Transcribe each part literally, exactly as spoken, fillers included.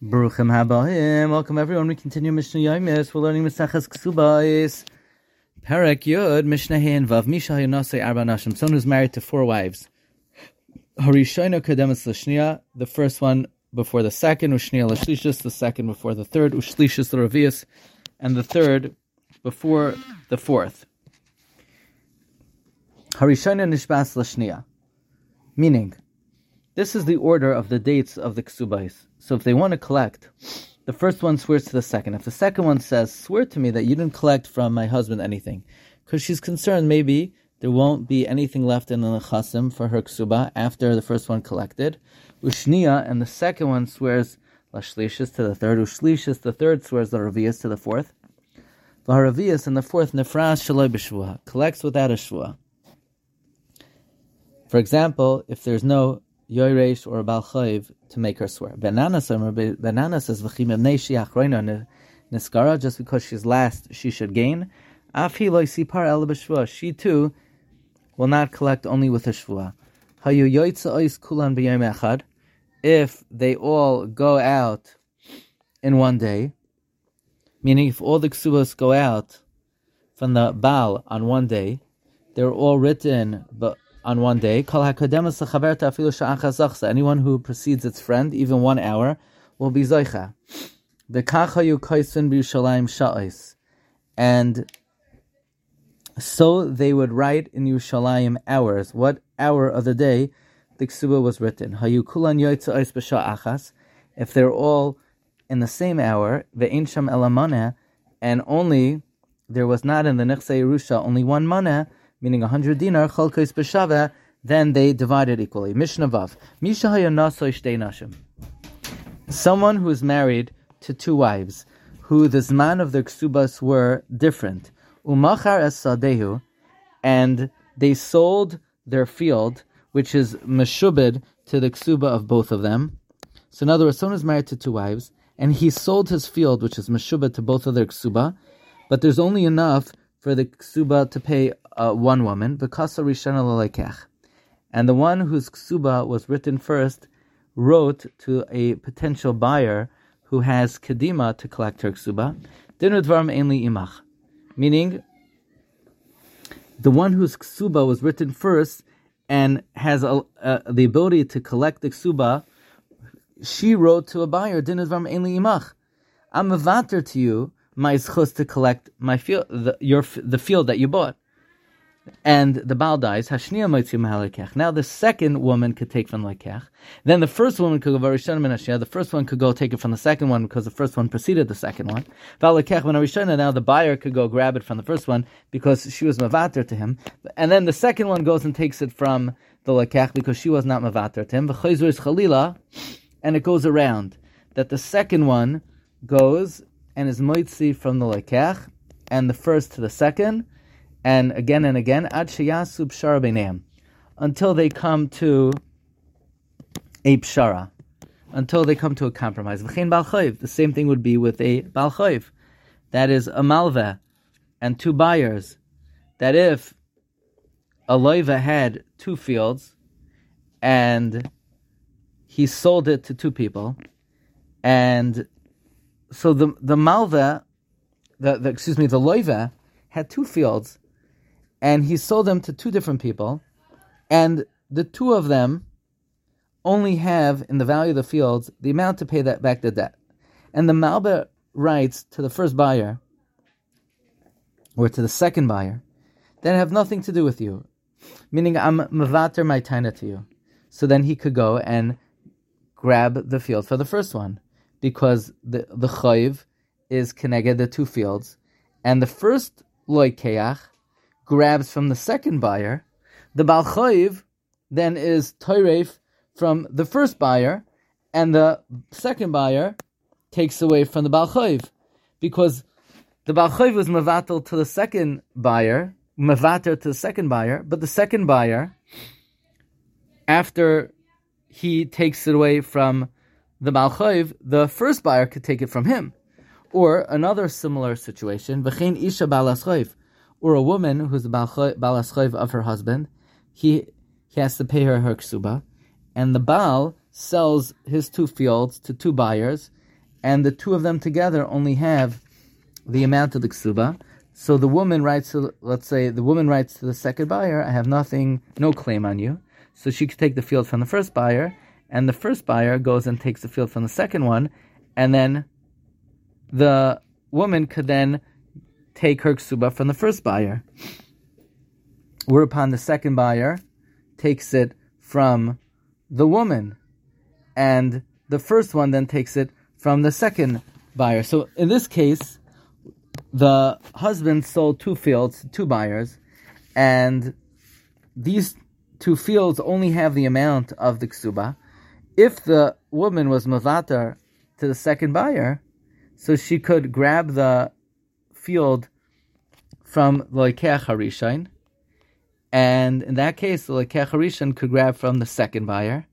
Baruchim habayim. Welcome everyone. We continue Mishneh Yomis. We're learning Misachas Kesubais. Perek Yud, Mishneh and Vav, Mishahayonasoy Arba Nashim. Someone who's married to four wives. Harishaino kademas l'shnia. The first one before the second. Ushnia l'shlishis. The second before the third. Ushlishis l'ravius. And the third before the fourth. Harishaino nishbas l'shnia. Meaning, this is the order of the dates of the Ksubais. So if they want to collect, the first one swears to the second. If the second one says, swear to me that you didn't collect from my husband anything, because she's concerned maybe there won't be anything left in the Nechasim for her Ksubah after the first one collected. Ushnia, and the second one swears Lashlishis to the third. Ushlishis, the third swears the Ravias to the fourth. Vaharavias, and the fourth, Nifras shaloi Bishuah, collects without a shvua. For example, if there's no Reish or Bal Chayv to make her swear. Banana says, just because she's last, she should gain. She too will not collect, only with a shvua. If they all go out in one day, meaning if all the ksubos go out from the Baal on one day, they're all written, but on one day, anyone who precedes its friend, even one hour, will be zoicha. And so they would write in Yerushalayim hours. What hour of the day the Ksubah was written? If they're all in the same hour, and only there was not in the Nechse Yerusha only one mana, meaning a hundred dinar, cholkos b'shaveh, then they divided equally. Mishnah Vav, Mishahayonasoy shtei nashim. Someone who is married to two wives, who the zman of their ksubas were different. Umachar es sadehu, and they sold their field, which is Meshubad, to the ksubah of both of them. So in other words, someone is married to two wives, and he sold his field, which is Meshubad, to both of their ksubah, but there's only enough for the ksuba to pay uh, one woman, v'kasa rishana Loikeh, and the one whose ksuba was written first wrote to a potential buyer who has kadima to collect her ksuba. Dinu dvarim ein li imach, meaning the one whose ksuba was written first and has a, uh, the ability to collect the ksuba, she wrote to a buyer. Dinu dvarim ein li imach. I'm mavater to you my ischus to collect my field, the, your the field that you bought, and the Baal dies. Hashniya Moitzi Lekech. Now the second woman could take from Lekech. Then the first woman could go Varishana min Hashniya. The first one could go take it from the second one because the first one preceded the second one. Valekech min Varishana. Now the buyer could go grab it from the first one because she was Mavater to him, and then the second one goes and takes it from the Lekech because she was not Mavater to him. V'choyzer is Chalila, and it goes around that the second one goes and is Moitzi from the Lekech, and the first to the second, and again and again, ad sheyasu pshara b'neim, until they come to a pshara, until they come to a compromise. V'chein Bal Chayv, the same thing would be with a Bal Chayv, that is a malveh, and two buyers, that if a loiva had two fields, and he sold it to two people, and So the the malveh, the, the excuse me, the loiva had two fields, and he sold them to two different people, and the two of them only have in the value of the fields the amount to pay that back the debt, and the malveh writes to the first buyer or to the second buyer that have nothing to do with you, meaning I'm mvater my taina to you. So then he could go and grab the field for the first one, because the, the Choyv is connected the two fields, and the first Loikeh grabs from the second buyer. The Bal Chayv then is toiref from the first buyer, and the second buyer takes away from the Bal Chayv, because the Bal Chayv was mevatel to the second buyer, mevater to the second buyer, but the second buyer, after he takes it away from the Bal Chayv, the first buyer could take it from him. Or another similar situation, v'chein isha balas chayv, or a woman who's the balas chayv of her husband, he he has to pay her her ksuba, and the Baal sells his two fields to two buyers, and the two of them together only have the amount of the ksubah. So the woman writes to, let's say, the woman writes to the second buyer, I have nothing, no claim on you. So she could take the field from the first buyer, and the first buyer goes and takes the field from the second one, and then the woman could then take her ksubah from the first buyer. Whereupon the second buyer takes it from the woman, and the first one then takes it from the second buyer. So in this case, the husband sold two fields, two buyers, and these two fields only have the amount of the ksubah. If the woman was mavater to the second buyer, so she could grab the field from Loikeh Harishain, and in that case, the Lekech Harishain could grab from the second buyer.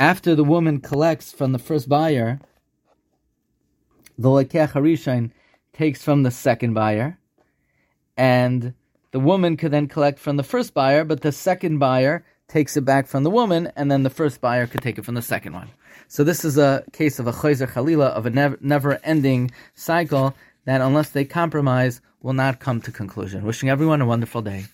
After the woman collects from the first buyer, the Lekech Harishain takes from the second buyer, and the woman could then collect from the first buyer, but the second buyer takes it back from the woman, and then the first buyer could take it from the second one. So this is a case of a Choyzer Chalila, of a never-ending cycle that, unless they compromise, will not come to conclusion. Wishing everyone a wonderful day.